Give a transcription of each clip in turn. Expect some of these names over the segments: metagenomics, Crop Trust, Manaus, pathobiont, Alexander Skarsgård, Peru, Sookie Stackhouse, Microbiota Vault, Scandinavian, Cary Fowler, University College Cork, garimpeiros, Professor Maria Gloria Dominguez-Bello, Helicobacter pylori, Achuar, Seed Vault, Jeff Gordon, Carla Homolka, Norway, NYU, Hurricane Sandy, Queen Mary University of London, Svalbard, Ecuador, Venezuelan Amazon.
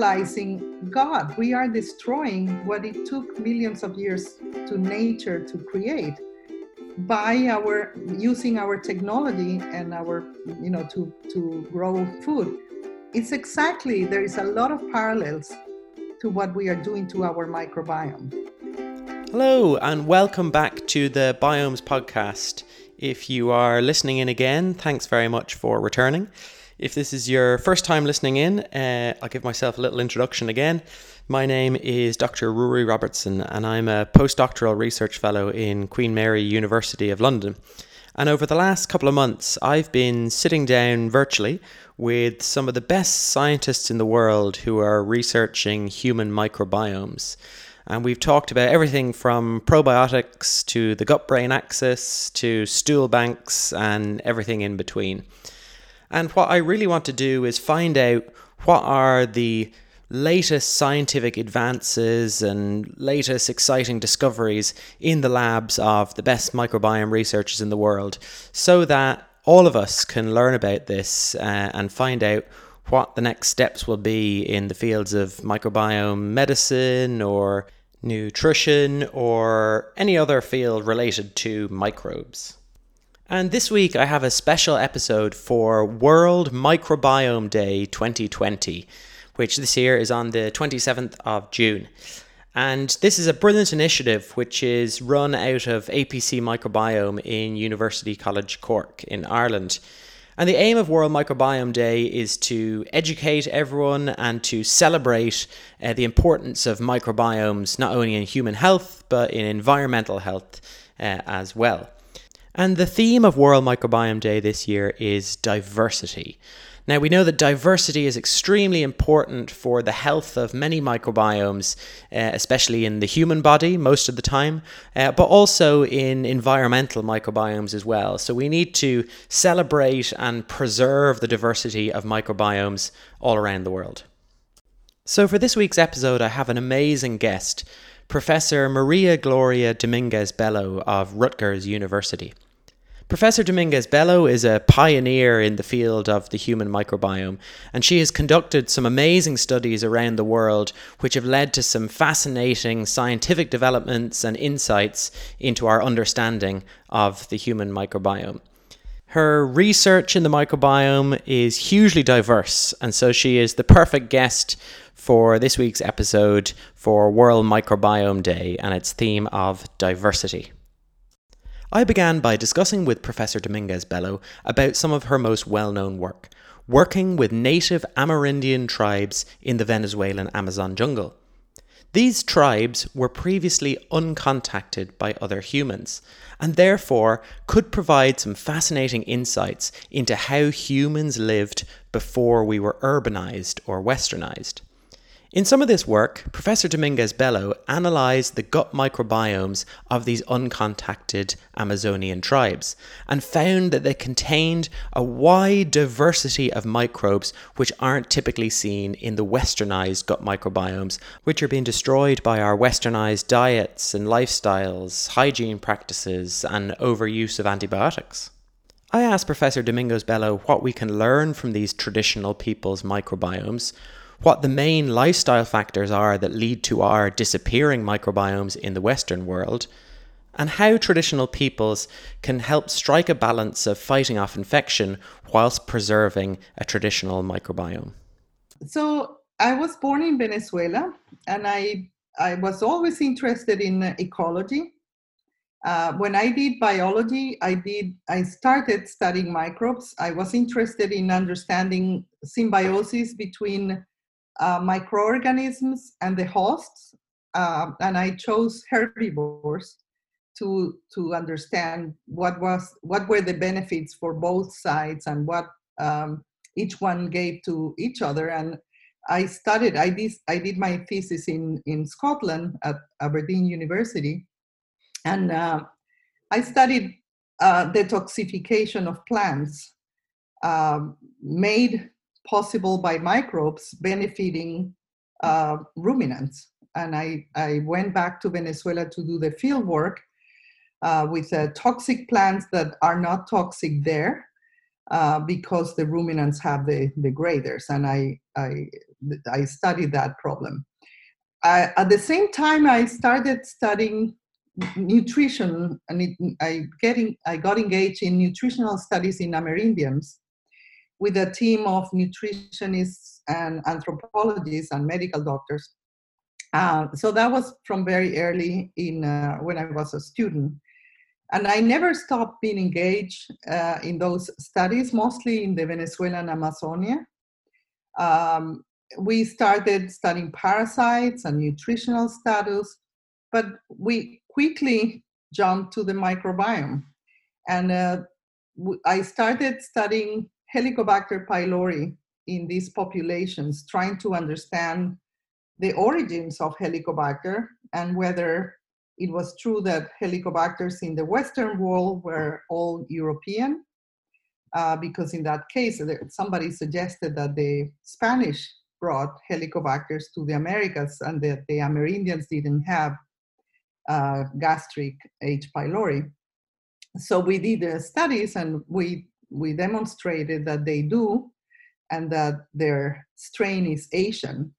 realizing, God, we are destroying what it took millions of years to nature to create by our using our technology and our, you know, to grow food. It's exactly, there is a lot of parallels to what we are doing to our microbiome. Hello, and welcome back to the Biomes podcast. If you are listening in again, thanks very much for returning. If this is your first time listening in, I'll give myself a little introduction again. My name is Dr. Rory Robertson, and I'm a postdoctoral research fellow in Queen Mary University of London. And over the last couple of months, I've been sitting down virtually with some of the best scientists in the world who are researching human microbiomes. And we've talked about everything from probiotics to the gut-brain axis to stool banks and everything in between. And what I really want to do is find out what are the latest scientific advances and latest exciting discoveries in the labs of the best microbiome researchers in the world, so that all of us can learn about this and find out what the next steps will be in the fields of microbiome medicine or nutrition or any other field related to microbes. And this week I have a special episode for World Microbiome Day 2020, which this year is on the 27th of June. And this is a brilliant initiative which is run out of APC Microbiome in University College Cork in Ireland. And the aim of World Microbiome Day is to educate everyone and to celebrate the importance of microbiomes, not only in human health, but in environmental health as well. And the theme of World Microbiome Day this year is diversity. Now, we know that diversity is extremely important for the health of many microbiomes, especially in the human body most of the time, but also in environmental microbiomes as well. So we need to celebrate and preserve the diversity of microbiomes all around the world. So for this week's episode, I have an amazing guest, Professor Maria Gloria Dominguez-Bello of Rutgers University. Professor Dominguez-Bello is a pioneer in the field of the human microbiome, and she has conducted some amazing studies around the world which have led to some fascinating scientific developments and insights into our understanding of the human microbiome. Her research in the microbiome is hugely diverse, and so she is the perfect guest for this week's episode for World Microbiome Day and its theme of diversity. I began by discussing with Professor Dominguez-Bello about some of her most well-known work, working with native Amerindian tribes in the Venezuelan Amazon jungle. These tribes were previously uncontacted by other humans, and therefore could provide some fascinating insights into how humans lived before we were urbanized or westernized. In some of this work, Professor Dominguez-Bello analysed the gut microbiomes of these uncontacted Amazonian tribes and found that they contained a wide diversity of microbes which aren't typically seen in the westernised gut microbiomes, which are being destroyed by our westernised diets and lifestyles, hygiene practices and overuse of antibiotics. I asked Professor Dominguez-Bello what we can learn from these traditional people's microbiomes, what the main lifestyle factors are that lead to our disappearing microbiomes in the Western world, and how traditional peoples can help strike a balance of fighting off infection whilst preserving a traditional microbiome. So I was born in Venezuela, and I was always interested in ecology. When I did biology, I started studying microbes. I was interested in understanding symbiosis between microorganisms and the hosts, and I chose herbivores to understand what were the benefits for both sides and what each one gave to each other. And I did my thesis in Scotland at Aberdeen University, and I studied detoxification of plants made possible by microbes benefiting ruminants. And I went back to Venezuela to do the field work with toxic plants that are not toxic there. because the ruminants have the graders, and I studied that problem. At the same time, I started studying nutrition, and I got engaged in nutritional studies in Amerindians with a team of nutritionists and anthropologists and medical doctors. So that was from very early in when I was a student. And I never stopped being engaged in those studies, mostly in the Venezuelan Amazonia. We started studying parasites and nutritional status, but we quickly jumped to the microbiome. And I started studying Helicobacter pylori in these populations, trying to understand the origins of Helicobacter and whether it was true that Helicobacters in the Western world were all European, because in that case, somebody suggested that the Spanish brought Helicobacters to the Americas and that the Amerindians didn't have gastric H. pylori. So we did the studies and we demonstrated that they do, and that their strain is Asian,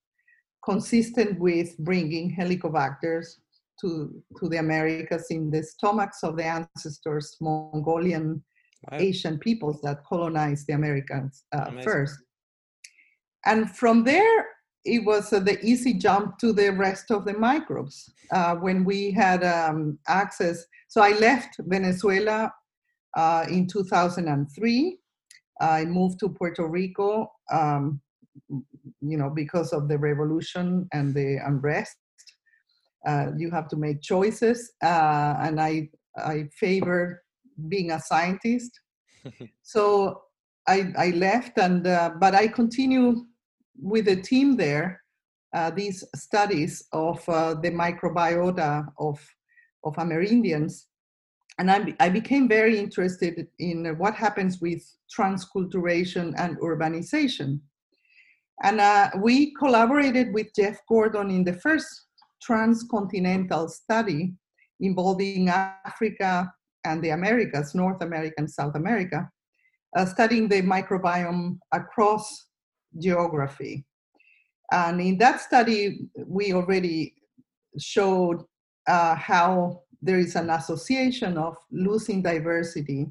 consistent with bringing Helicobacters to the Americas in the stomachs of the ancestors, Mongolian, wow, Asian peoples that colonized the Americas first. And from there, it was the easy jump to the rest of the microbes when we had access. So I left Venezuela in 2003. I moved to Puerto Rico, because of the revolution and the unrest. You have to make choices, and I favor being a scientist. So I left, and but I continue with the team there, these studies of the microbiota of Amerindians, and I became very interested in what happens with transculturation and urbanization. And we collaborated with Jeff Gordon in the first transcontinental study involving Africa and the Americas, North America and South America, studying the microbiome across geography. And in that study, we already showed how there is an association of losing diversity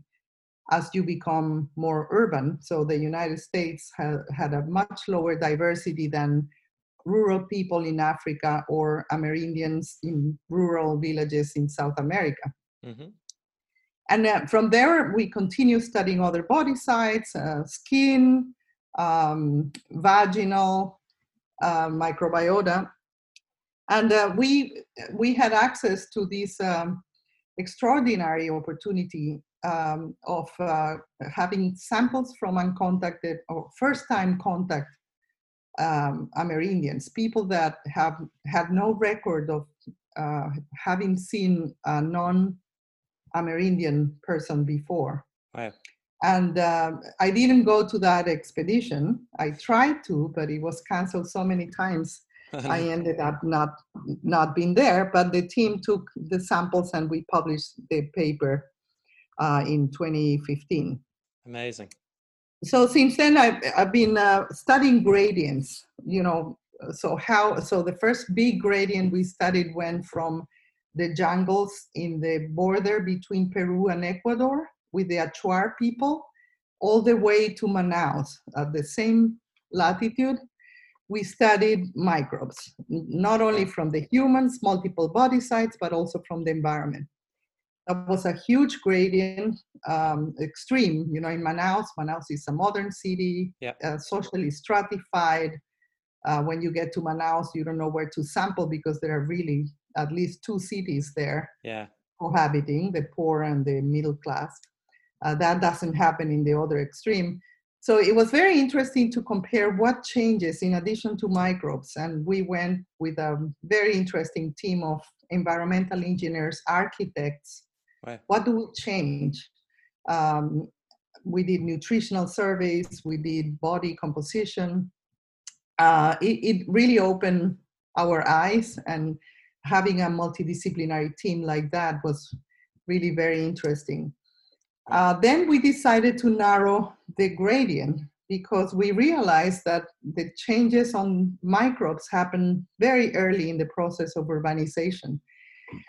as you become more urban. So the United States had a much lower diversity than rural people in Africa or Amerindians in rural villages in South America. Mm-hmm. And from there, we continue studying other body sites, skin, vaginal microbiota. And we had access to this extraordinary opportunity of having samples from uncontacted or first-time contact Amerindians, people that have had no record of having seen a non-Amerindian person before. Wow. And I didn't go to that expedition. I tried to, but it was canceled so many times. I ended up not being there, but the team took the samples and we published the paper in 2015. Amazing. So since then, I've been studying gradients, so the first big gradient we studied went from the jungles in the border between Peru and Ecuador with the Achuar people all the way to Manaus at the same latitude. We studied microbes, not only from the humans, multiple body sites, but also from the environment. That was a huge gradient, extreme, in Manaus. Manaus is a modern city, yeah, socially stratified. When you get to Manaus, you don't know where to sample because there are really at least two cities there, yeah, cohabiting, the poor and the middle class. That doesn't happen in the other extreme. So it was very interesting to compare what changes in addition to microbes. And we went with a very interesting team of environmental engineers, architects. Right. What do we change? We did nutritional surveys, we did body composition. It really opened our eyes, and having a multidisciplinary team like that was really very interesting. Then we decided to narrow the gradient, because we realized that the changes on microbes happen very early in the process of urbanization.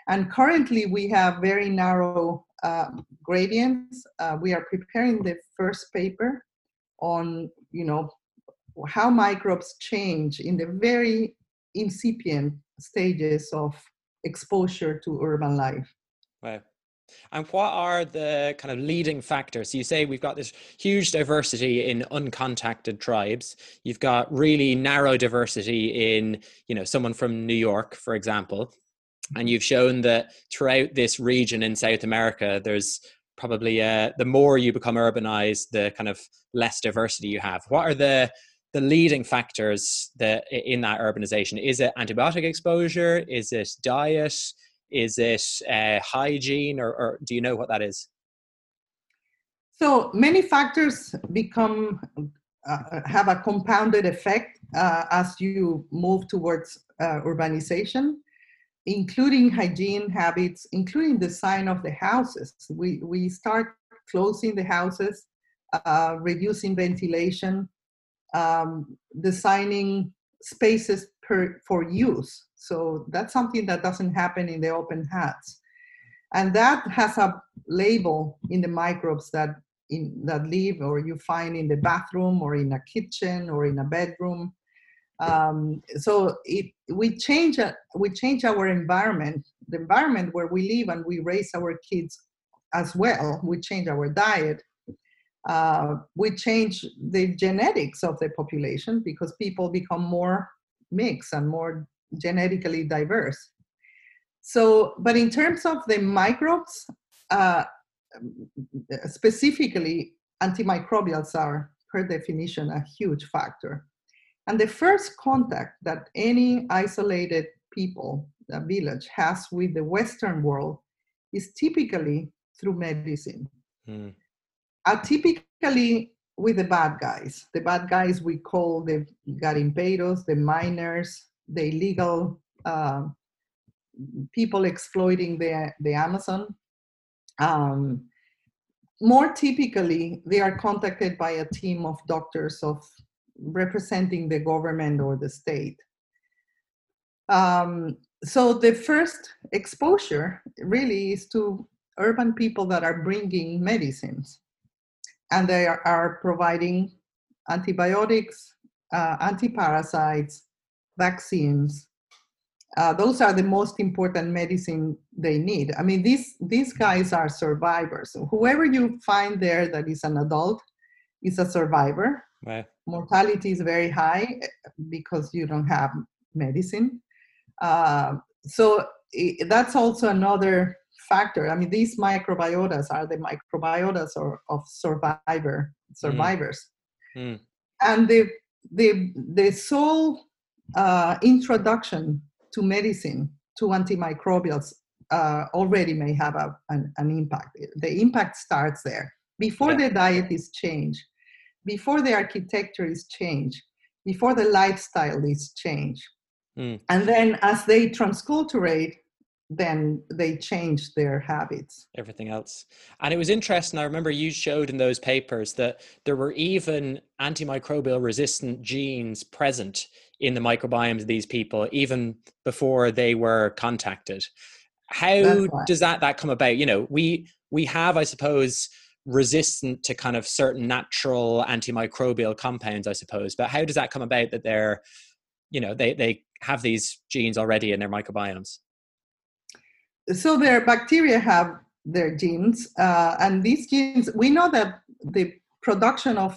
And currently we have very narrow gradients. We are preparing the first paper on, you know, how microbes change in the very incipient stages of exposure to urban life. Right. And what are the kind of leading factors? You say we've got this huge diversity in uncontacted tribes. You've got really narrow diversity in, you know, someone from New York, for example. And you've shown that throughout this region in South America, there's probably the more you become urbanized, the kind of less diversity you have. What are the leading factors that in that urbanization? Is it antibiotic exposure? Is it diet? Is it hygiene, or do you know what that is? So many factors become have a compounded effect as you move towards urbanization, including hygiene habits, including the design of the houses. We start closing the houses, reducing ventilation, designing spaces for use. So that's something that doesn't happen in the open hats. And that has a label in the microbes that live or you find in the bathroom or in a kitchen or in a bedroom. So we change our environment, the environment where we live and we raise our kids as well. We change our diet. We change the genetics of the population because people become more mixed and more genetically diverse. So, but in terms of the microbes, specifically antimicrobials are, per definition, a huge factor. And the first contact that any isolated people, a village, has with the Western world is typically through medicine. Mm. Typically with the bad guys. The bad guys we call the garimpeiros, the miners, the illegal people exploiting the Amazon. More typically, they are contacted by a team of doctors of representing the government or the state. So the first exposure really is to urban people that are bringing medicines. And they are providing antibiotics, antiparasites, vaccines. Those are the most important medicine they need. I mean, these guys are survivors. So whoever you find there that is an adult is a survivor. Right. Mortality is very high because you don't have medicine. So that's also another factor. I mean, these microbiotas are the microbiotas of survivors. Mm. And the sole introduction to medicine, to antimicrobials, already may have an impact. The impact starts there. Before the diet is changed, before the architecture is changed, before the lifestyle is changed. Mm. And then as they transculturate, then they change their habits. Everything else. And it was interesting. I remember you showed in those papers that there were even antimicrobial resistant genes present in the microbiomes of these people, even before they were contacted. How does that come about? You know, we have, I suppose, resistant to kind of certain natural antimicrobial compounds, I suppose. But how does that come about that they're, you know, they have these genes already in their microbiomes? So their bacteria have their genes, and these genes, we know that the production of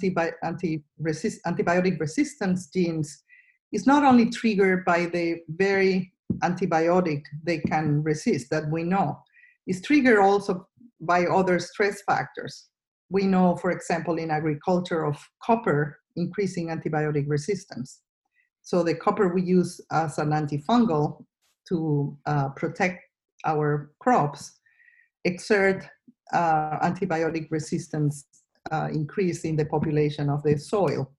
antibiotic resistance genes is not only triggered by the very antibiotic they can resist that we know. It's triggered also by other stress factors. We know, for example, in agriculture of copper increasing antibiotic resistance. So the copper we use as an antifungal to protect our crops, exert antibiotic resistance increase in the population of the soil.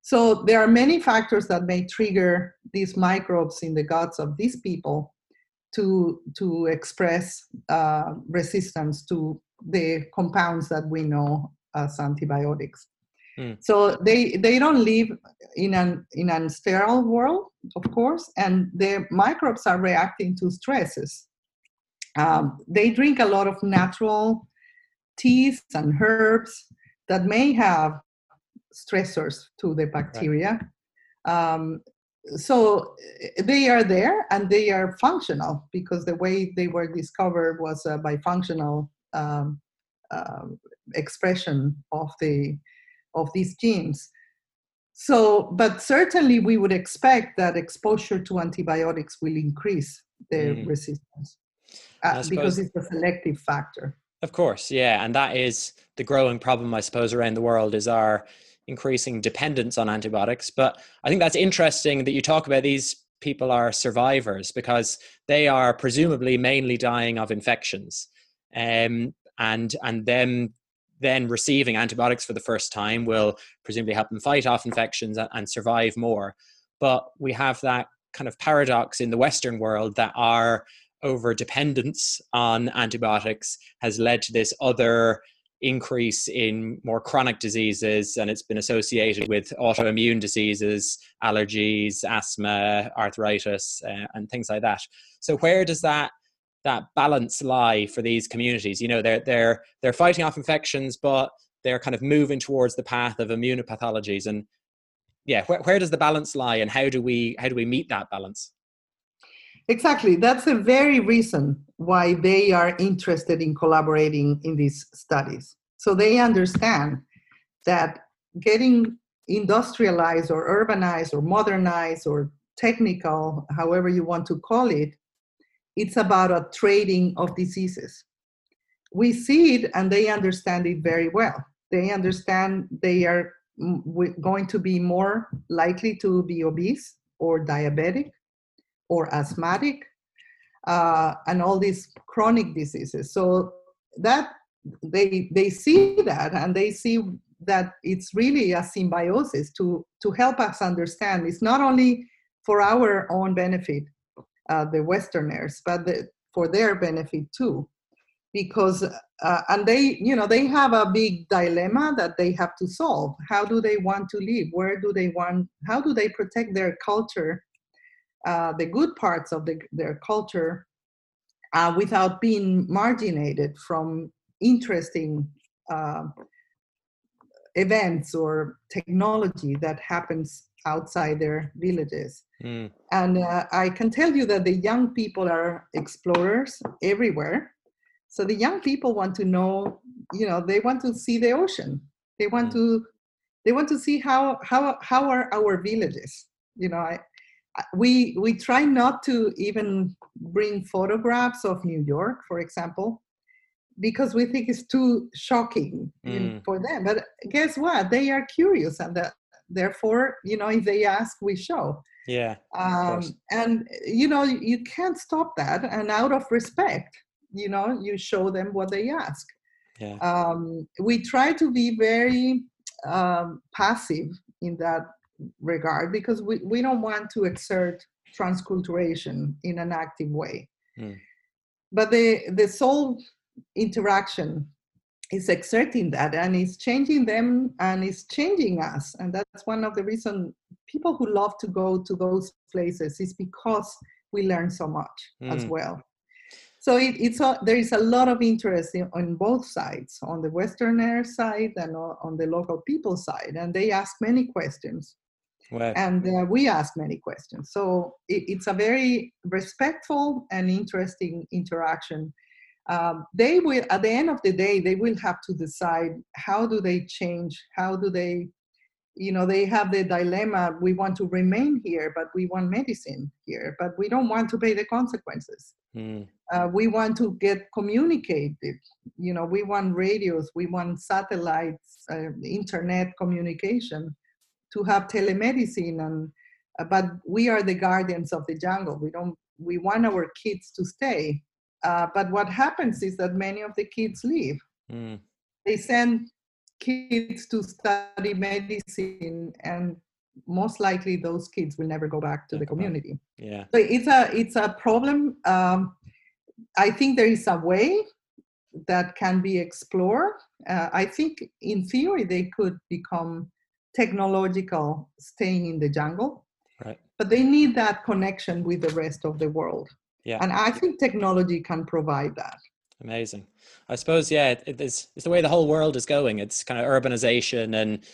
So there are many factors that may trigger these microbes in the guts of these people to express resistance to the compounds that we know as antibiotics. So they don't live in an sterile world, of course, and the microbes are reacting to stresses. They drink a lot of natural teas and herbs that may have stressors to the bacteria. Right. So they are there and they are functional because the way they were discovered was by functional expression of these genes. So, but certainly we would expect that exposure to antibiotics will increase their resistance because it's a selective factor. Of course, yeah. And that is the growing problem, I suppose, around the world is our increasing dependence on antibiotics. But I think that's interesting that you talk about these people are survivors because they are presumably mainly dying of infections and then receiving antibiotics for the first time will presumably help them fight off infections and survive more. But we have that kind of paradox in the Western world that our over-dependence on antibiotics has led to this other increase in more chronic diseases, and it's been associated with autoimmune diseases, allergies, asthma, arthritis, and things like that. So where does that balance lie for these communities? You know, they're fighting off infections, but they're kind of moving towards the path of immunopathologies. And yeah, where does the balance lie, and how do we meet that balance? Exactly. That's the very reason why they are interested in collaborating in these studies. So they understand that getting industrialized or urbanized or modernized or technical, however you want to call it, it's about a trading of diseases. We see it and they understand it very well. They understand they are going to be more likely to be obese or diabetic or asthmatic, and all these chronic diseases. So that they see that, and they see that it's really a symbiosis to help us understand. It's not only for our own benefit, the Westerners, but for their benefit too, because and they have a big dilemma that they have to solve. How do they want to live? Where do they want? How do they protect their culture? The good parts of their culture without being marginated from interesting events or technology that happens outside their villages. And I can tell you that the young people are explorers everywhere. So the young people want to know, they want to see the ocean. They want to see how are our villages. We try not to even bring photographs of New York, for example, because we think it's too shocking for them. But guess what? They are curious, and therefore, if they ask, we show. Yeah. And, you can't stop that. And out of respect, you show them what they ask. Yeah. We try to be very passive in that regard, because we don't want to exert transculturation in an active way. But the sole interaction is exerting that, and it's changing them and it's changing us. And that's one of the reasons people who love to go to those places is because we learn so much as well. So there is a lot of interest on both sides, on the Westerner side and on the local people side. And they ask many questions. Wow. And we ask many questions. So it's a very respectful and interesting interaction. They will, at the end of the day, they will have to decide how do they change, how do they, they have the dilemma, we want to remain here, but we want medicine here, but we don't want to pay the consequences. We want to get communicated, we want radios, we want satellites, internet communication, to have telemedicine, and but we are the guardians of the jungle. We want our kids to stay. But what happens is that many of the kids leave. They send kids to study medicine, and most likely those kids will never go back to the community. Yeah. So it's a problem. I think there is a way that can be explored. I think in theory they could become technological, staying in the jungle, right? But they need that connection with the rest of the world. Yeah, and I think technology can provide that. Amazing. I suppose, yeah, it's the way the whole world is going. It's kind of urbanization, and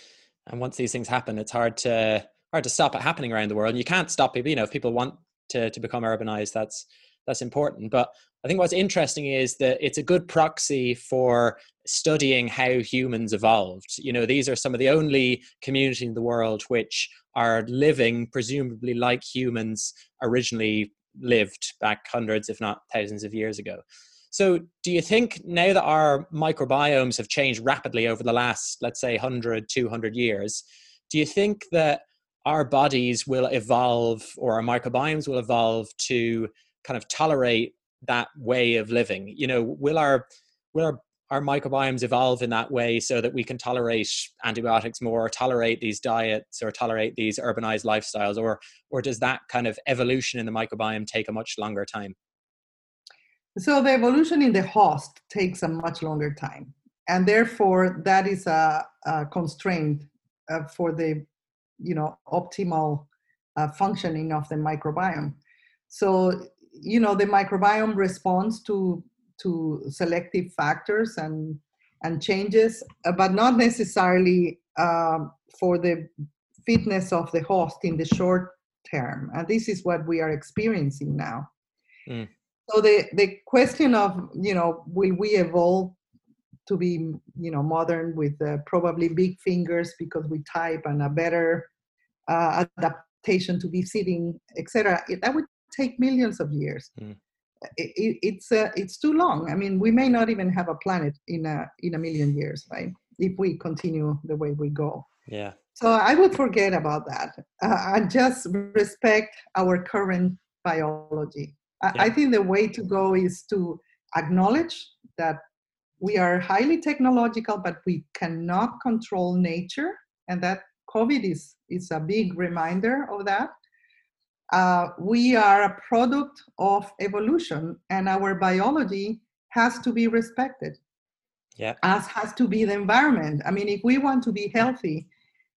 once these things happen, it's hard to stop it happening around the world. And you can't stop people. You know, if people want to become urbanized, that's important. But I think what's interesting is that it's a good proxy for studying how humans evolved. You know, these are some of the only communities in the world which are living presumably like humans originally lived back hundreds, if not thousands of years ago. So do you think now that our microbiomes have changed rapidly over the last, let's say, 100, 200 years, do you think that our bodies will evolve, or our microbiomes will evolve to kind of tolerate that way of living? You know, will our microbiomes evolve in that way so that we can tolerate antibiotics more, or tolerate these diets, or tolerate these urbanized lifestyles, or does that kind of evolution in the microbiome take a much longer time? So the evolution in the host takes a much longer time, and therefore that is a constraint for the, you know, optimal functioning of the microbiome. So, you know, the microbiome responds to selective factors and changes, but not necessarily for the fitness of the host in the short term. And this is what we are experiencing now. Mm. So the question of, you know, will we evolve to be, you know, modern with probably big fingers because we type, and a better adaptation to be sitting, etc. That would take millions of years. Mm. It's too long. I mean, we may not even have a planet in a million years, right? If we continue the way we go. Yeah. So I would forget about that and just respect our current biology. Yeah. I think the way to go is to acknowledge that we are highly technological, but we cannot control nature, and that COVID is a big reminder of that. We are a product of evolution, and our biology has to be respected. Yeah. As has to be the environment. I mean, if we want to be healthy,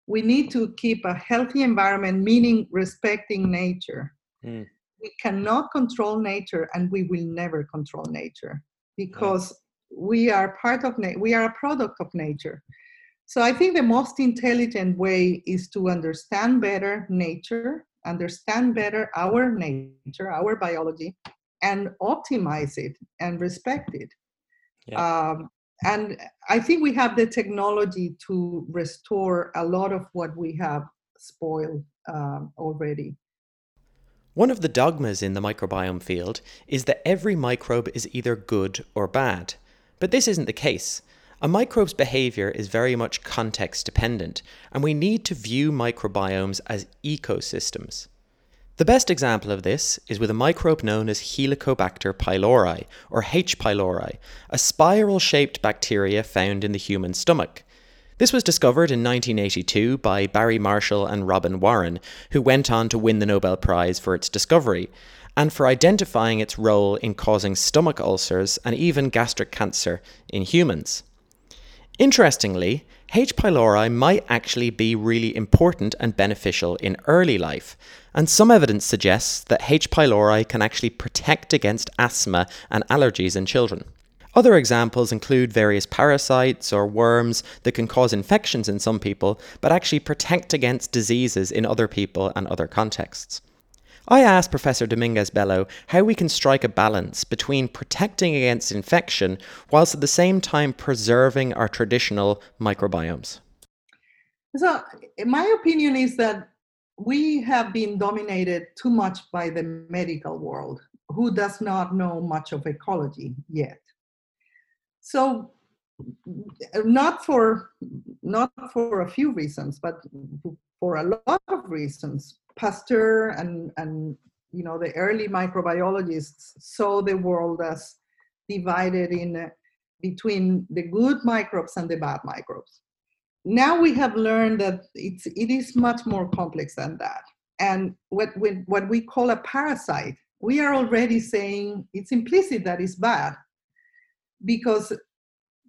we need to keep a healthy environment, meaning respecting nature. Mm. We cannot control nature, and we will never control nature, because we are part of nature. We are a product of nature. So I think the most intelligent way is to understand better nature, understand better our nature, our biology, and optimize it and respect it. Yeah. And I think we have the technology to restore a lot of what we have spoiled already. One of the dogmas in the microbiome field is that every microbe is either good or bad. But this isn't the case. A microbe's behavior is very much context dependent, and we need to view microbiomes as ecosystems. The best example of this is with a microbe known as Helicobacter pylori, or H. pylori, a spiral-shaped bacteria found in the human stomach. This was discovered in 1982 by Barry Marshall and Robin Warren, who went on to win the Nobel Prize for its discovery, and for identifying its role in causing stomach ulcers and even gastric cancer in humans. Interestingly, H. pylori might actually be really important and beneficial in early life, and some evidence suggests that H. pylori can actually protect against asthma and allergies in children. Other examples include various parasites or worms that can cause infections in some people, but actually protect against diseases in other people and other contexts. I asked Professor Dominguez-Bello how we can strike a balance between protecting against infection whilst at the same time preserving our traditional microbiomes. So my opinion is that we have been dominated too much by the medical world, who does not know much of ecology yet. So not for a few reasons, but for a lot of reasons. Pasteur and you know, the early microbiologists saw the world as divided in between the good microbes and the bad microbes. Now we have learned that it is much more complex than that. And what we call a parasite, we are already saying it's implicit that it's bad. because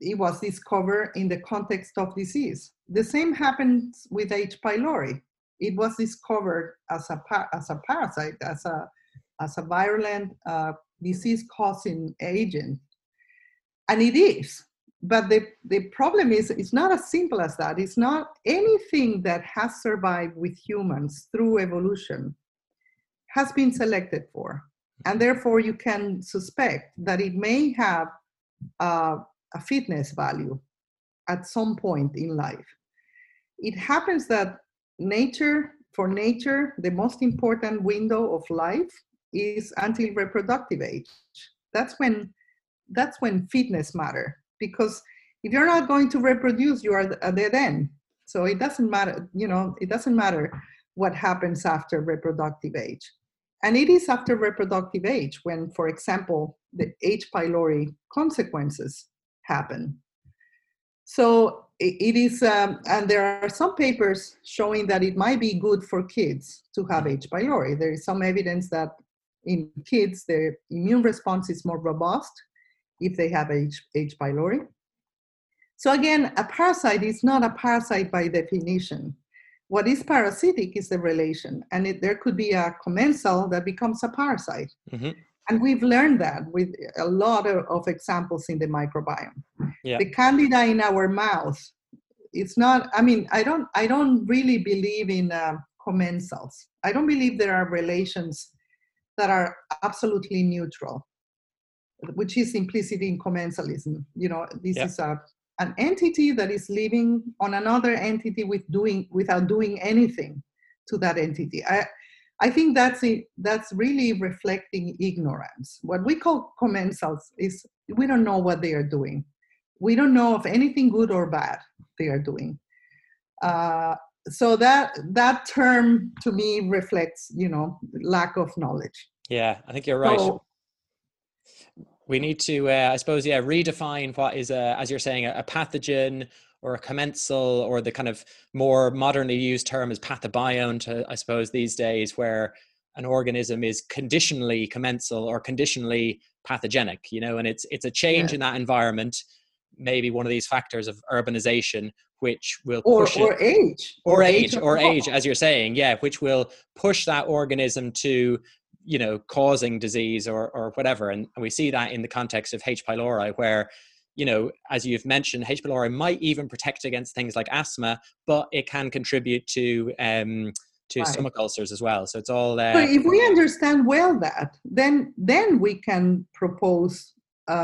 it was discovered in the context of disease. The same happens with H. pylori. It was discovered as a parasite, as a virulent disease-causing agent. And it is. But the problem is, it's not as simple as that. It's not anything that has survived with humans through evolution has been selected for. And therefore, you can suspect that it may have a fitness value at some point in life. It happens that for nature, the most important window of life is until reproductive age. That's when fitness matters. Because if you're not going to reproduce, you are a dead end. So it doesn't matter, it doesn't matter what happens after reproductive age. And it is after reproductive age when, for example, the H. pylori consequences happen. So it is, and there are some papers showing that it might be good for kids to have H. pylori. There is some evidence that in kids, their immune response is more robust if they have H. pylori. So again, a parasite is not a parasite by definition. What is parasitic is the relation, and there could be a commensal that becomes a parasite. Mm-hmm. And we've learned that with a lot of examples in the microbiome. Yeah. The candida in our mouth, it's not, I don't really believe in commensals. I don't believe there are relations that are absolutely neutral, which is implicit in commensalism. This is an entity that is living on another entity without doing anything to that entity. I think that's it. That's really reflecting ignorance. What we call commensals is we don't know what they are doing. We don't know of anything good or bad they are doing. So that term to me reflects, lack of knowledge. Yeah, I think you're right. So, we need to, redefine what is, as you're saying, a pathogen or a commensal, or the kind of more modernly used term is pathobiont, I suppose, these days, where an organism is conditionally commensal or conditionally pathogenic, and it's a change in that environment, maybe one of these factors of urbanization, which will push it. Or age, as you're saying, which will push that organism to causing disease or whatever. And we see that in the context of H. pylori, where, as you've mentioned, H. pylori might even protect against things like asthma, but it can contribute to stomach ulcers as well. So it's all there. But if we understand well that, then we can propose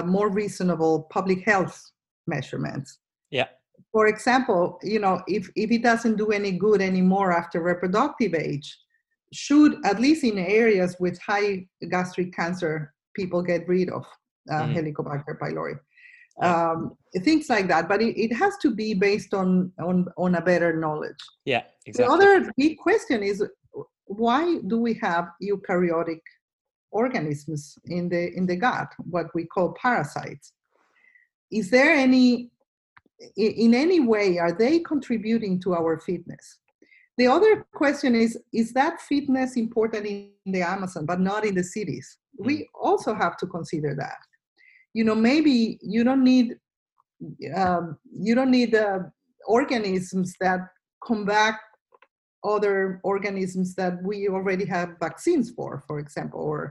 more reasonable public health measurements. Yeah. For example, if it doesn't do any good anymore after reproductive age, should, at least in areas with high gastric cancer, people get rid of Helicobacter pylori, things like that. But it has to be based on a better knowledge. Yeah, exactly. The other big question is, why do we have eukaryotic organisms in the gut, what we call parasites? Is there in any way, are they contributing to our fitness? The other question is that fitness important in the Amazon, but not in the cities? We also have to consider that. Maybe you don't need organisms that combat other organisms that we already have vaccines for example.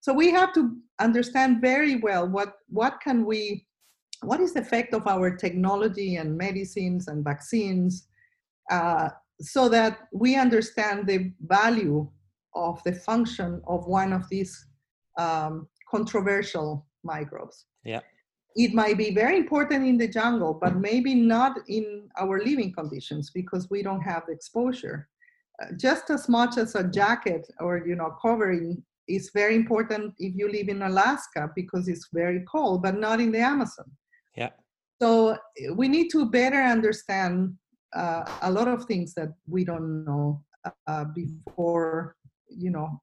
So we have to understand very well what is the effect of our technology and medicines and vaccines, so that we understand the value of the function of one of these controversial microbes. Yeah, it might be very important in the jungle, but maybe not in our living conditions because we don't have the exposure. Just as much as a jacket or covering is very important if you live in Alaska because it's very cold, but not in the Amazon. Yeah. So we need to better understand a lot of things that we don't know before,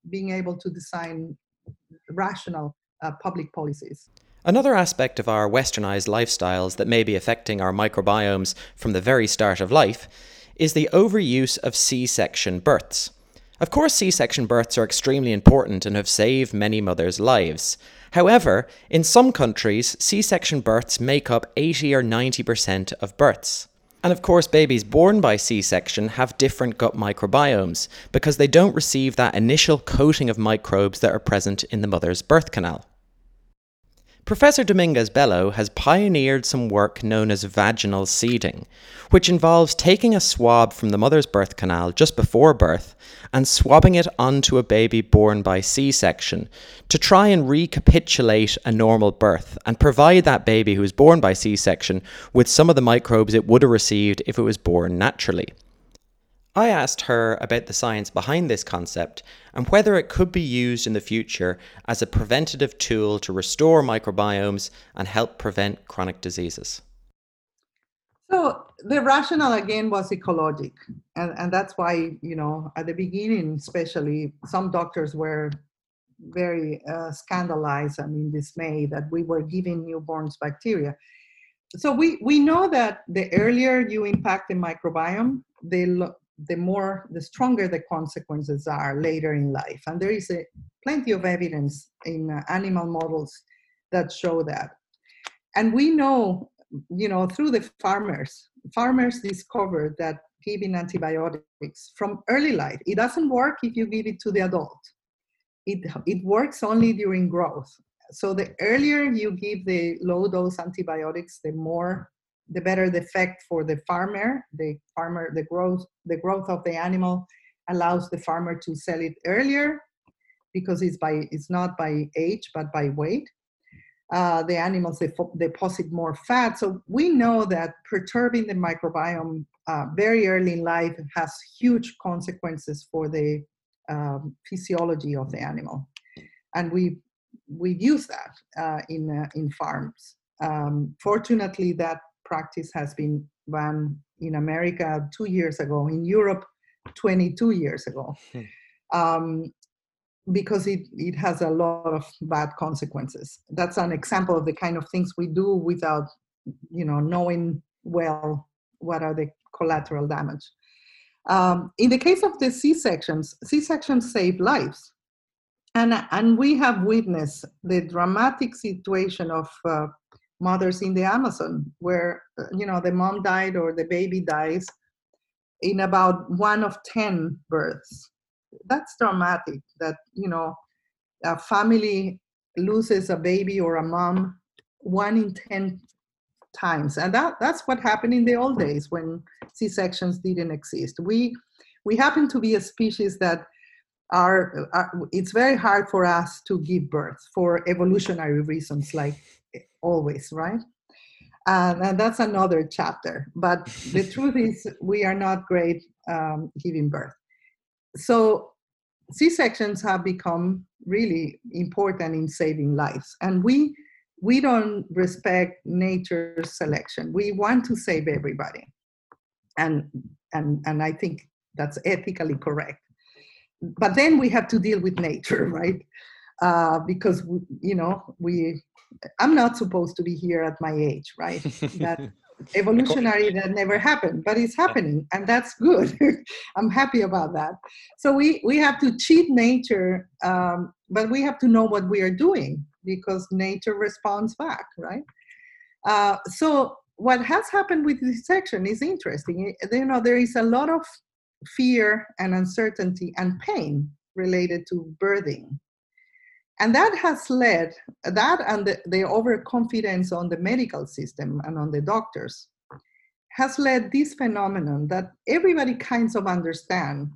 being able to design rational public policies. Another aspect of our westernized lifestyles that may be affecting our microbiomes from the very start of life is the overuse of C-section births. Of course, C-section births are extremely important and have saved many mothers' lives. However, in some countries, C-section births make up 80 or 90% of births. And of course, babies born by C-section have different gut microbiomes because they don't receive that initial coating of microbes that are present in the mother's birth canal. Professor Dominguez-Bello has pioneered some work known as vaginal seeding, which involves taking a swab from the mother's birth canal just before birth and swabbing it onto a baby born by C-section to try and recapitulate a normal birth and provide that baby who was born by C-section with some of the microbes it would have received if it was born naturally. I asked her about the science behind this concept and whether it could be used in the future as a preventative tool to restore microbiomes and help prevent chronic diseases. So the rationale again was ecologic. And that's why, you know, at the beginning, especially some doctors were very scandalized, dismayed that we were giving newborns bacteria. So we know that the earlier you impact the microbiome, the stronger the consequences are later in life. And there is plenty of evidence in animal models that show that. And we know, through the farmers discovered that giving antibiotics from early life, it doesn't work if you give it to the adult. It works only during growth. So the earlier you give the low-dose antibiotics, the better the effect for the farmer. The growth of the animal allows the farmer to sell it earlier because it's not by age, but by weight. The animals, deposit more fat. So we know that perturbing the microbiome very early in life has huge consequences for the physiology of the animal. And we use that in farms. Fortunately, that practice has been banned in America 2 years ago, in Europe 22 years ago, because it has a lot of bad consequences. That's an example of the kind of things we do without, knowing well what are the collateral damage. In the case of the C-sections save lives. And we have witnessed the dramatic situation of mothers in the Amazon, where the mom died or the baby dies in about 1 of 10 births. That's dramatic. That a family loses a baby or a mom 1 in 10 times, and that's what happened in the old days when C-sections didn't exist. We happen to be a species that are. It's very hard for us to give birth for evolutionary reasons, like. Always, right? And that's another chapter. But the truth is, we are not great giving birth. So C-sections have become really important in saving lives. And we don't respect nature's selection. We want to save everybody. And I think that's ethically correct. But then we have to deal with nature, right? Because, I'm not supposed to be here at my age, right? That evolutionary, that never happened, but it's happening, and that's good. I'm happy about that. So we have to cheat nature, but we have to know what we are doing because nature responds back, right? So what has happened with this section is interesting. There is a lot of fear and uncertainty and pain related to birthing. And that has led, that and the overconfidence on the medical system and on the doctors has led this phenomenon that everybody kinds of understand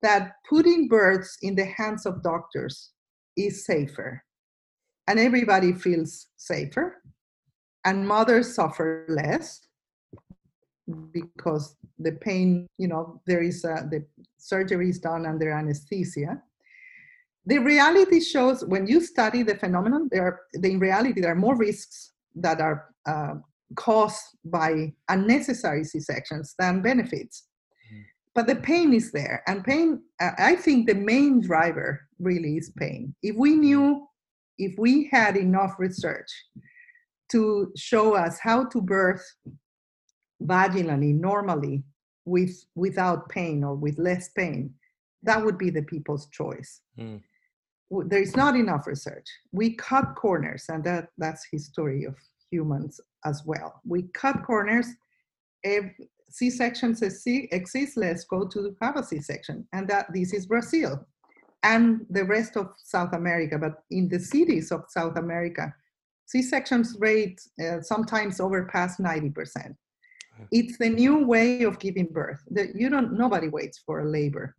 that putting births in the hands of doctors is safer. And everybody feels safer. And mothers suffer less because the pain, the surgery is done under anesthesia. The reality shows when you study the phenomenon, there are more risks that are caused by unnecessary C-sections than benefits. Mm. But the pain is there. And pain, I think the main driver really is pain. If we had enough research to show us how to birth vaginally, normally, without pain or with less pain, that would be the people's choice. Mm. there's not enough research. We cut corners, and that's history of humans as well. We cut corners. If C-sections exist, let's go to have a C-section. And that this is Brazil and the rest of South America. But in the cities of South America, C-sections rate sometimes overpass 90%. It's the new way of giving birth. That nobody waits for labor.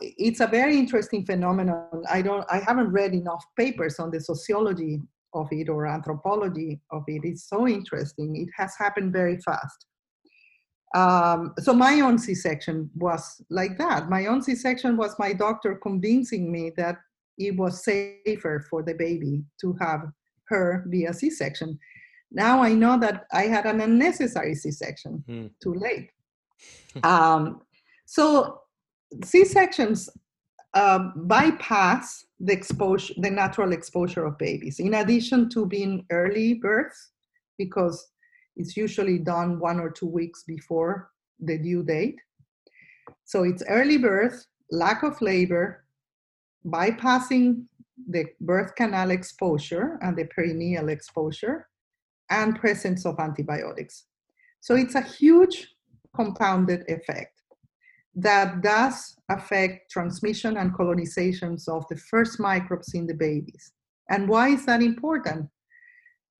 It's a very interesting phenomenon. I haven't read enough papers on the sociology of it or anthropology of it. It's so interesting. It has happened very fast. So my own C-section was like that. My own C-section was my doctor convincing me that it was safer for the baby to have her be a C-section. Now I know that I had an unnecessary C-section, too late. So C-sections bypass the exposure, the natural exposure of babies, in addition to being early births, because it's usually done 1 or 2 weeks before the due date. So it's early birth, lack of labor, bypassing the birth canal exposure and the perineal exposure, and presence of antibiotics. So it's a huge compounded effect that does affect transmission and colonizations of the first microbes in the babies. And why is that important?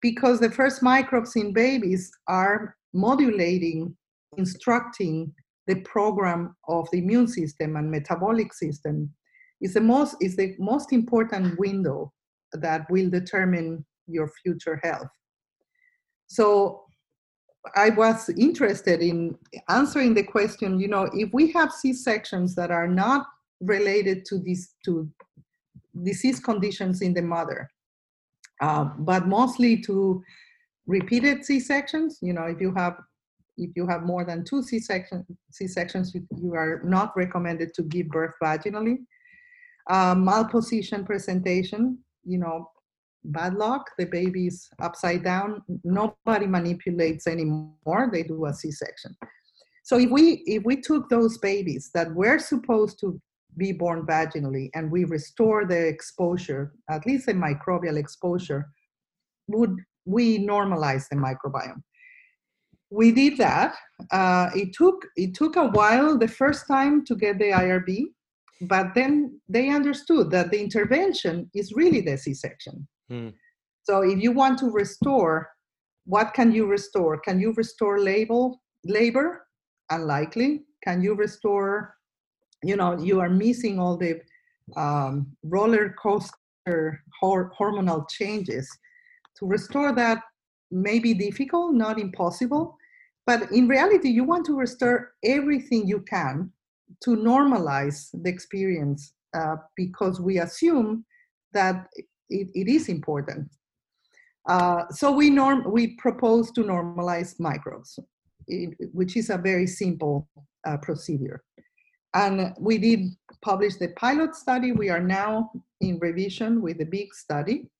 Because the first microbes in babies are modulating, instructing the program of the immune system and metabolic system. It's the most important window that will determine your future health. So I was interested in answering the question, you know, if we have C-sections that are not related to these to disease conditions in the mother, but mostly to repeated C-sections, you know, if you have more than 2 C-sections, you are not recommended to give birth vaginally. Malposition presentation, you know, bad luck, the baby's upside down, nobody manipulates anymore, they do a C-section. So if we took those babies that were supposed to be born vaginally and we restore the exposure, at least the microbial exposure, would we normalize the microbiome? We did that. It took a while the first time to get the IRB, but then they understood that the intervention is really the C-section. So if you want to restore, what can you restore? Can you restore labor? Unlikely. Can you restore, you know, you are missing all the roller coaster hormonal changes. To restore that may be difficult, not impossible. But in reality, you want to restore everything you can to normalize the experience because we assume that it is important. So we propose to normalize microbes, which is a very simple procedure. And we did publish the pilot study. We are now in revision with the big study.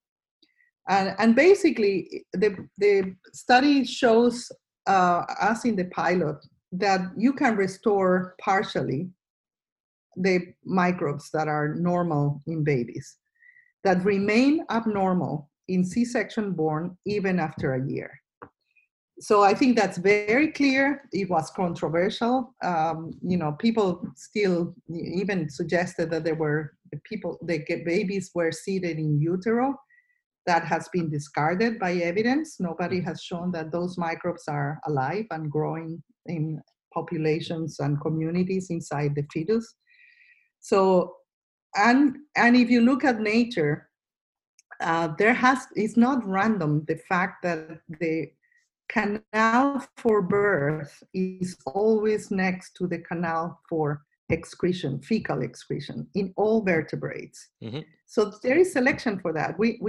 And basically, the study shows us in the pilot that you can restore partially the microbes that are normal in babies, that remain abnormal in C-section born even after a year. So I think that's very clear. It was controversial. You know, people still even suggested that babies were seeded in utero. That has been discarded by evidence. Nobody has shown that those microbes are alive and growing in populations and communities inside the fetus. So, and if you look at nature, it's not random, the fact that the canal for birth is always next to the canal for excretion, fecal excretion, in all vertebrates. So there is selection for that. We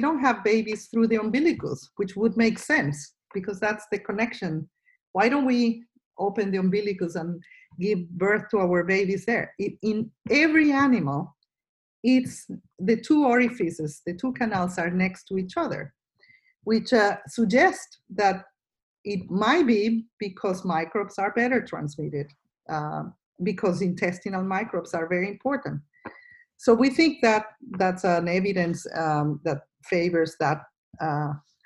don't have babies through the umbilicus, which would make sense because that's the connection. Why don't we open the umbilicus and give birth to our babies there? In every animal, it's the two orifices, the two canals are next to each other, which suggests that it might be because microbes are better transmitted, because intestinal microbes are very important. So we think that that's an evidence that favors that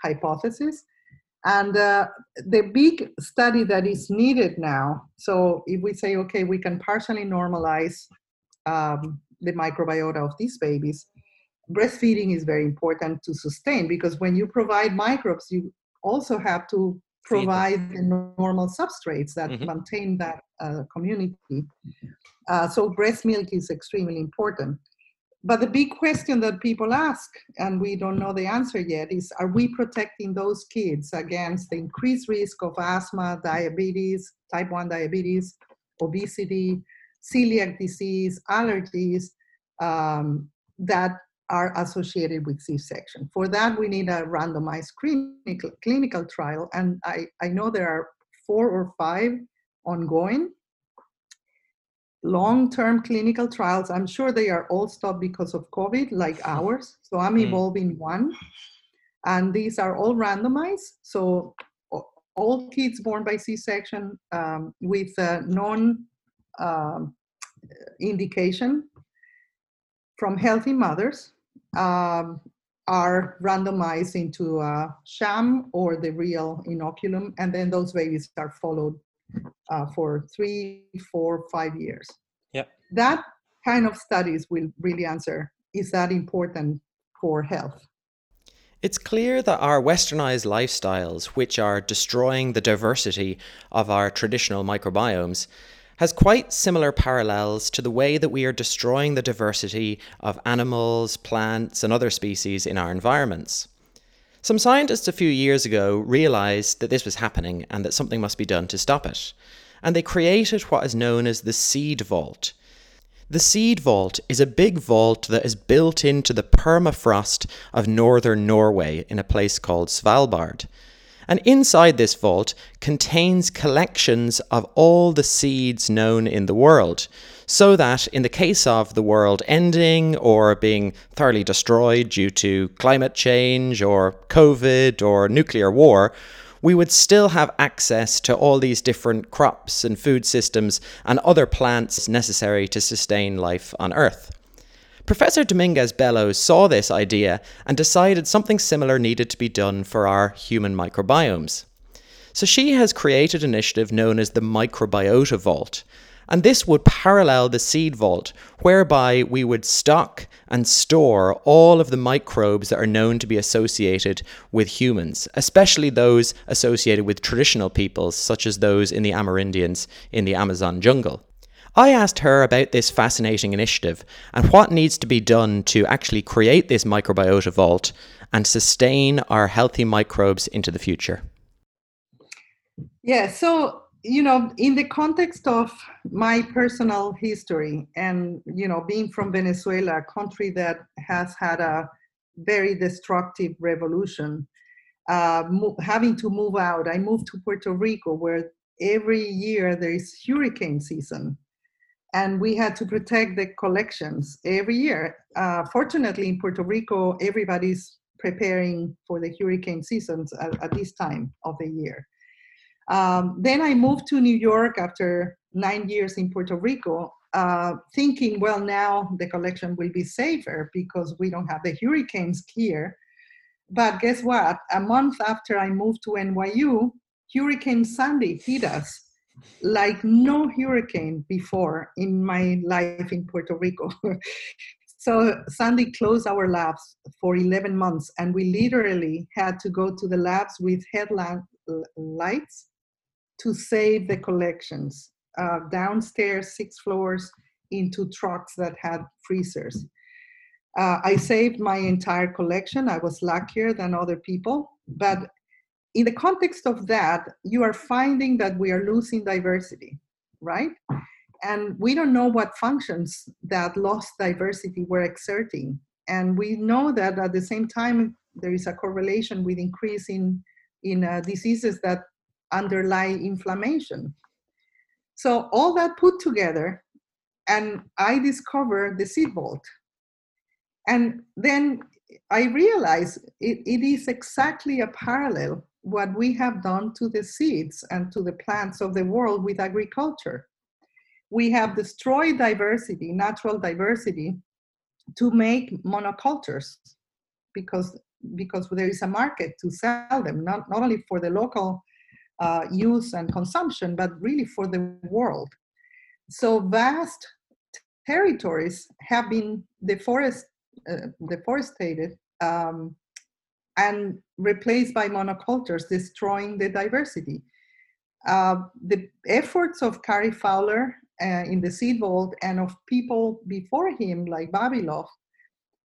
hypothesis. And the big study that is needed now, so if we say, okay, we can partially normalize the microbiota of these babies, breastfeeding is very important to sustain, because when you provide microbes, you also have to provide the normal substrates that maintain that community. So breast milk is extremely important. But the big question that people ask, and we don't know the answer yet, is are we protecting those kids against the increased risk of asthma, diabetes, type 1 diabetes, obesity, celiac disease, allergies that are associated with C-section? For that, we need a randomized clinical trial. And I know there are 4 or 5 ongoing long-term clinical trials. I'm sure they are all stopped because of COVID, like ours. So I'm involved in one. And these are all randomized. So all kids born by C-section with non-indication from healthy mothers are randomized into a sham or the real inoculum, and then those babies are followed for 3, 4, 5 years. Yeah, that kind of studies will really answer, is that important for health? It's clear that our westernized lifestyles, which are destroying the diversity of our traditional microbiomes, has quite similar parallels to the way that we are destroying the diversity of animals, plants, and other species in our environments. Some scientists a few years ago realized that this was happening and that something must be done to stop it. And they created what is known as the Seed Vault. The Seed Vault is a big vault that is built into the permafrost of northern Norway in a place called Svalbard. And inside this vault contains collections of all the seeds known in the world, so that in the case of the world ending or being thoroughly destroyed due to climate change or COVID or nuclear war, we would still have access to all these different crops and food systems and other plants necessary to sustain life on Earth. Professor Dominguez-Bello saw this idea and decided something similar needed to be done for our human microbiomes. So she has created an initiative known as the Microbiota Vault, and this would parallel the Seed Vault, whereby we would stock and store all of the microbes that are known to be associated with humans, especially those associated with traditional peoples, such as those in the Amerindians in the Amazon jungle. I asked her about this fascinating initiative and what needs to be done to actually create this microbiota vault and sustain our healthy microbes into the future. Yeah, so, you know, in the context of my personal history and, you know, being from Venezuela, a country that has had a very destructive revolution, having to move out, I moved to Puerto Rico, where every year there is hurricane season. And we had to protect the collections every year. Fortunately, in Puerto Rico, everybody's preparing for the hurricane seasons at this time of the year. Then I moved to New York after 9 years in Puerto Rico, thinking, well, now the collection will be safer because we don't have the hurricanes here. But guess what? A month after I moved to NYU, Hurricane Sandy hit us like no hurricane before in my life in Puerto Rico. So Sandy closed our labs for 11 months, and we literally had to go to the labs with headlamp lights to save the collections, downstairs 6 floors into trucks that had freezers. I saved my entire collection. I was luckier than other people, but in the context of that, you are finding that we are losing diversity, right? And we don't know what functions that lost diversity were exerting. And we know that at the same time, there is a correlation with increase in diseases that underlie inflammation. So all that put together, and I discovered the Seed Vault. And then I realized it is exactly a parallel what we have done to the seeds and to the plants of the world with agriculture. We have destroyed diversity, natural diversity, to make monocultures because there is a market to sell them, not only for the local use and consumption, but really for the world. So vast territories have been deforestated and replaced by monocultures, destroying the diversity. The efforts of Cary Fowler in the Seed Vault and of people before him like Babilov,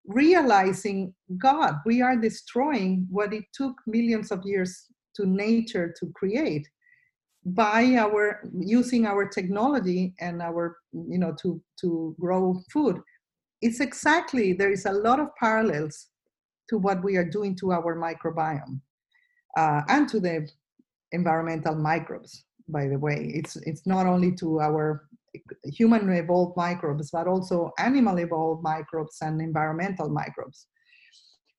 realizing, God, we are destroying what it took millions of years to nature to create by our using our technology and our, you know, to grow food. It's exactly, there is a lot of parallels to what we are doing to our microbiome and to the environmental microbes, by the way. It's not only to our human evolved microbes, but also animal evolved microbes and environmental microbes.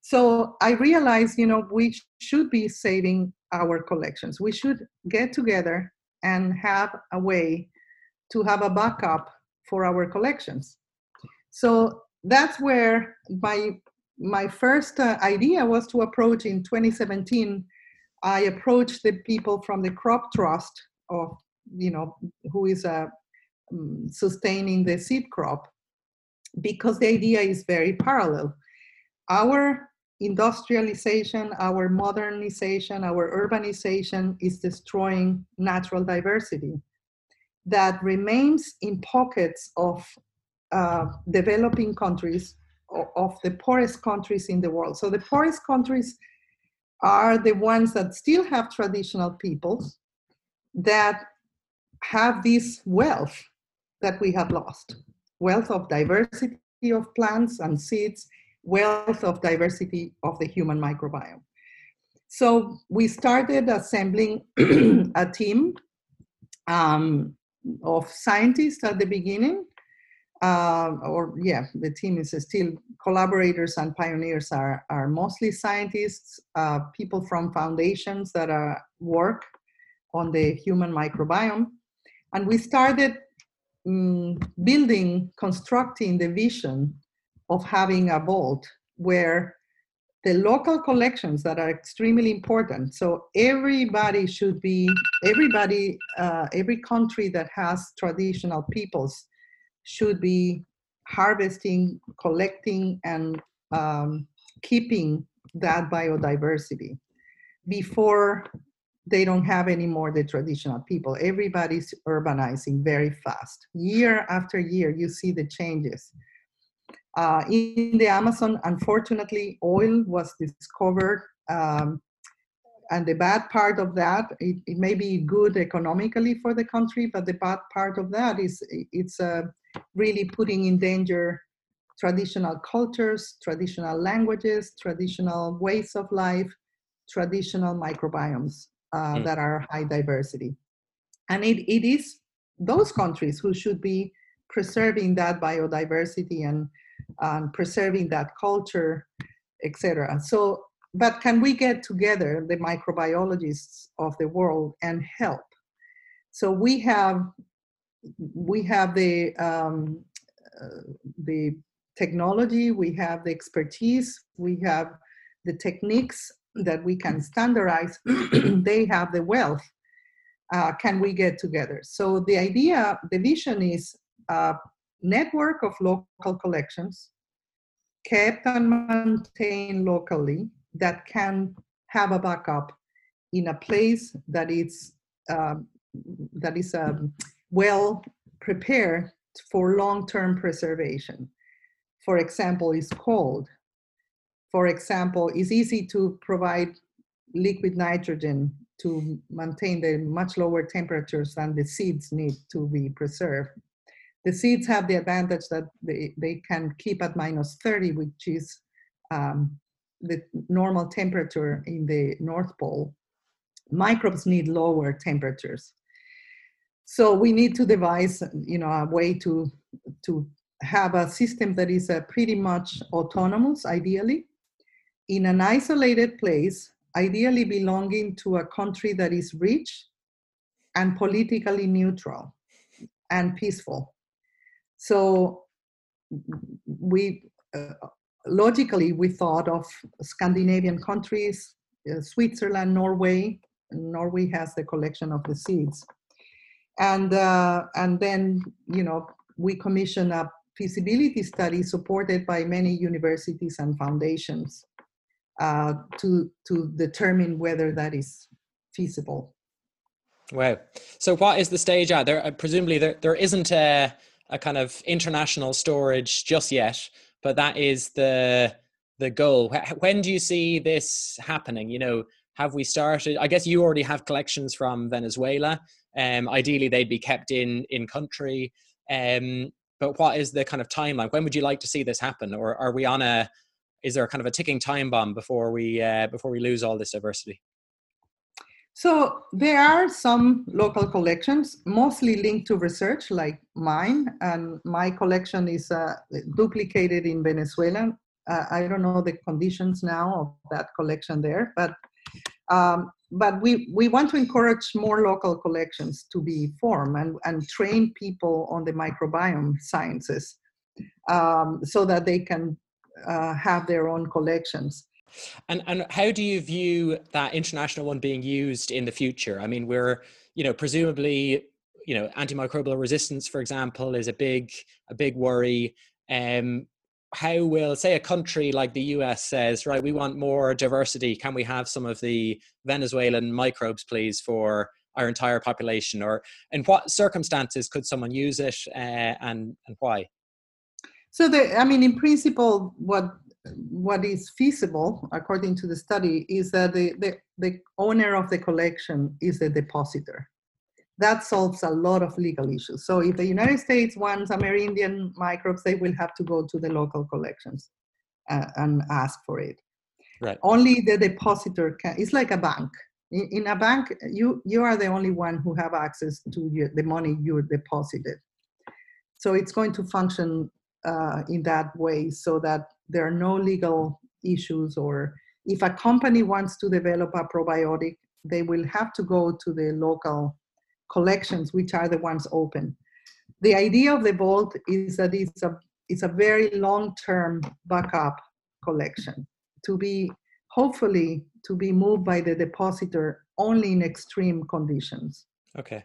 So I realized, you know, we should be saving our collections. We should get together and have a way to have a backup for our collections. So that's where my first idea was to approach. In 2017, I approached the people from the Crop Trust of, you know, who is sustaining the seed crop, because the idea is very parallel. Our industrialization, our modernization, our urbanization is destroying natural diversity that remains in pockets of developing countries, of the poorest countries in the world. So the poorest countries are the ones that still have traditional peoples that have this wealth that we have lost. Wealth of diversity of plants and seeds, wealth of diversity of the human microbiome. So we started assembling a team of scientists at the beginning, the team is still collaborators and pioneers are mostly scientists, people from foundations that work on the human microbiome. And we started constructing the vision of having a vault where the local collections that are extremely important. So every country that has traditional peoples should be harvesting, collecting, and keeping that biodiversity before they don't have any more the traditional people. Everybody's urbanizing very fast. Year after year, you see the changes. In the Amazon, unfortunately, oil was discovered. And the bad part of that, it may be good economically for the country, but the bad part of that is it's really putting in danger traditional cultures, traditional languages, traditional ways of life, traditional microbiomes that are high diversity. And it is those countries who should be preserving that biodiversity and preserving that culture, etc. So, but can we get together, the microbiologists of the world, and help? So we have the technology, we have the expertise, we have the techniques that we can standardize. They have the wealth. Can we get together? So the idea, the vision is a network of local collections kept and maintained locally that can have a backup in a place that is well prepared for long-term preservation. For example, it's cold. For example, it's easy to provide liquid nitrogen to maintain the much lower temperatures than the seeds need to be preserved. The seeds have the advantage that they can keep at -30, which is the normal temperature in the North Pole. Microbes need lower temperatures. So we need to devise, you know, a way to have a system that is pretty much autonomous, ideally, in an isolated place, ideally belonging to a country that is rich and politically neutral and peaceful. So we logically, we thought of Scandinavian countries, Switzerland, Norway. Norway has the collection of the seeds. And then, you know, we commissioned a feasibility study supported by many universities and foundations to determine whether that is feasible. Wow. So what is the stage at? There, presumably there isn't a kind of international storage just yet, but that is the goal. When do you see this happening? You know, have we started? I guess you already have collections from Venezuela. Ideally, they'd be kept in country. But what is the kind of timeline? When would you like to see this happen? Or are we on a, is there a kind of a ticking time bomb before we lose all this diversity? So there are some local collections, mostly linked to research like mine, and my collection is duplicated in Venezuela. I don't know the conditions now of that collection there, but we want to encourage more local collections to be formed and train people on the microbiome sciences so that they can have their own collections. And how do you view that international one being used in the future? I mean, we're, you know, presumably, you know, antimicrobial resistance, for example, is a big worry. How will, say, a country like the US says, right, we want more diversity. Can we have some of the Venezuelan microbes, please, for our entire population? Or in what circumstances could someone use it and why? So, I mean, in principle, what is feasible, according to the study, is that the owner of the collection is the depositor. That solves a lot of legal issues. So if the United States wants Amerindian microbes, they will have to go to the local collections and ask for it. Right. Only the depositor can, it's like a bank. In a bank, you are the only one who have access to the money you deposited. So it's going to function in that way so that there are no legal issues, or if a company wants to develop a probiotic, they will have to go to the local collections, which are the ones open. The idea of the vault is that it's a very long-term backup collection to be, hopefully, to be moved by the depositor only in extreme conditions. Okay.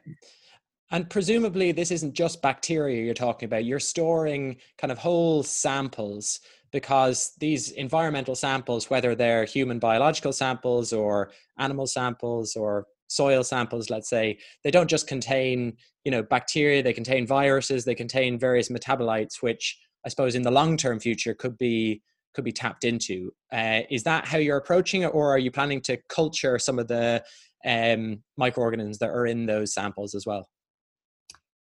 And presumably this isn't just bacteria you're talking about. You're storing kind of whole samples, because these environmental samples, whether they're human biological samples or animal samples or soil samples, let's say, they don't just contain, you know, bacteria, they contain viruses, they contain various metabolites, which I suppose in the long-term future could be tapped into. Is that how you're approaching it, or are you planning to culture some of the microorganisms that are in those samples as well?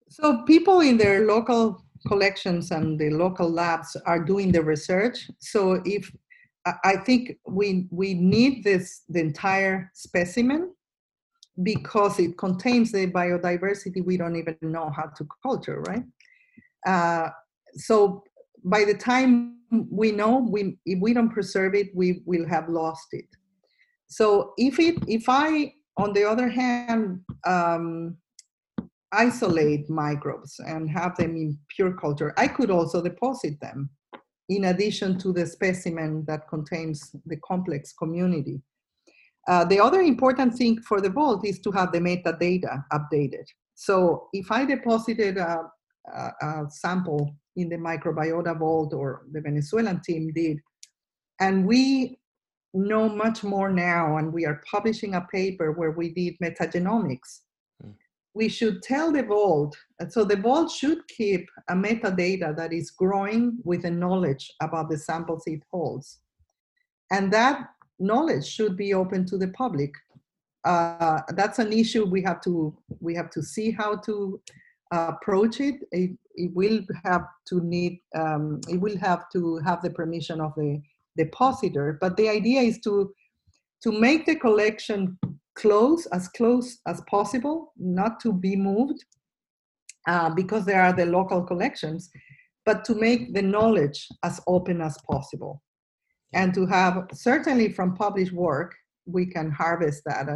So people in their local collections and the local labs are doing the research. So if I think we need the entire specimen, because it contains the biodiversity we don't even know how to culture, right? So by the time we know, if we don't preserve it, we will have lost it. So if I, on the other hand, isolate microbes and have them in pure culture, I could also deposit them in addition to the specimen that contains the complex community. The other important thing for the vault is to have the metadata updated. So if I deposited a sample in the microbiota vault, or the Venezuelan team did, and we know much more now, and we are publishing a paper where we did metagenomics, we should tell the vault. So the vault should keep a metadata that is growing with the knowledge about the samples it holds. And that knowledge should be open to the public. That's an issue we have to see how to approach it. It will have to have the permission of the depositor. But the idea is to make the collection close as possible, not to be moved, because there are the local collections, but to make the knowledge as open as possible. And to have, certainly from published work, we can harvest that.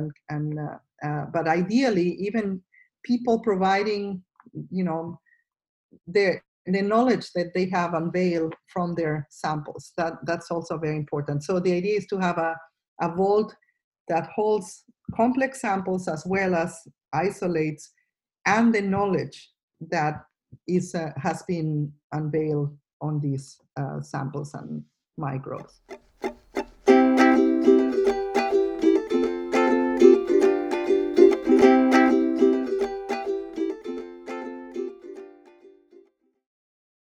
But ideally, even people providing, you know, their the knowledge that they have unveiled from their samples. That's also very important. So the idea is to have a vault that holds complex samples as well as isolates and the knowledge that has been unveiled on these samples and microbes.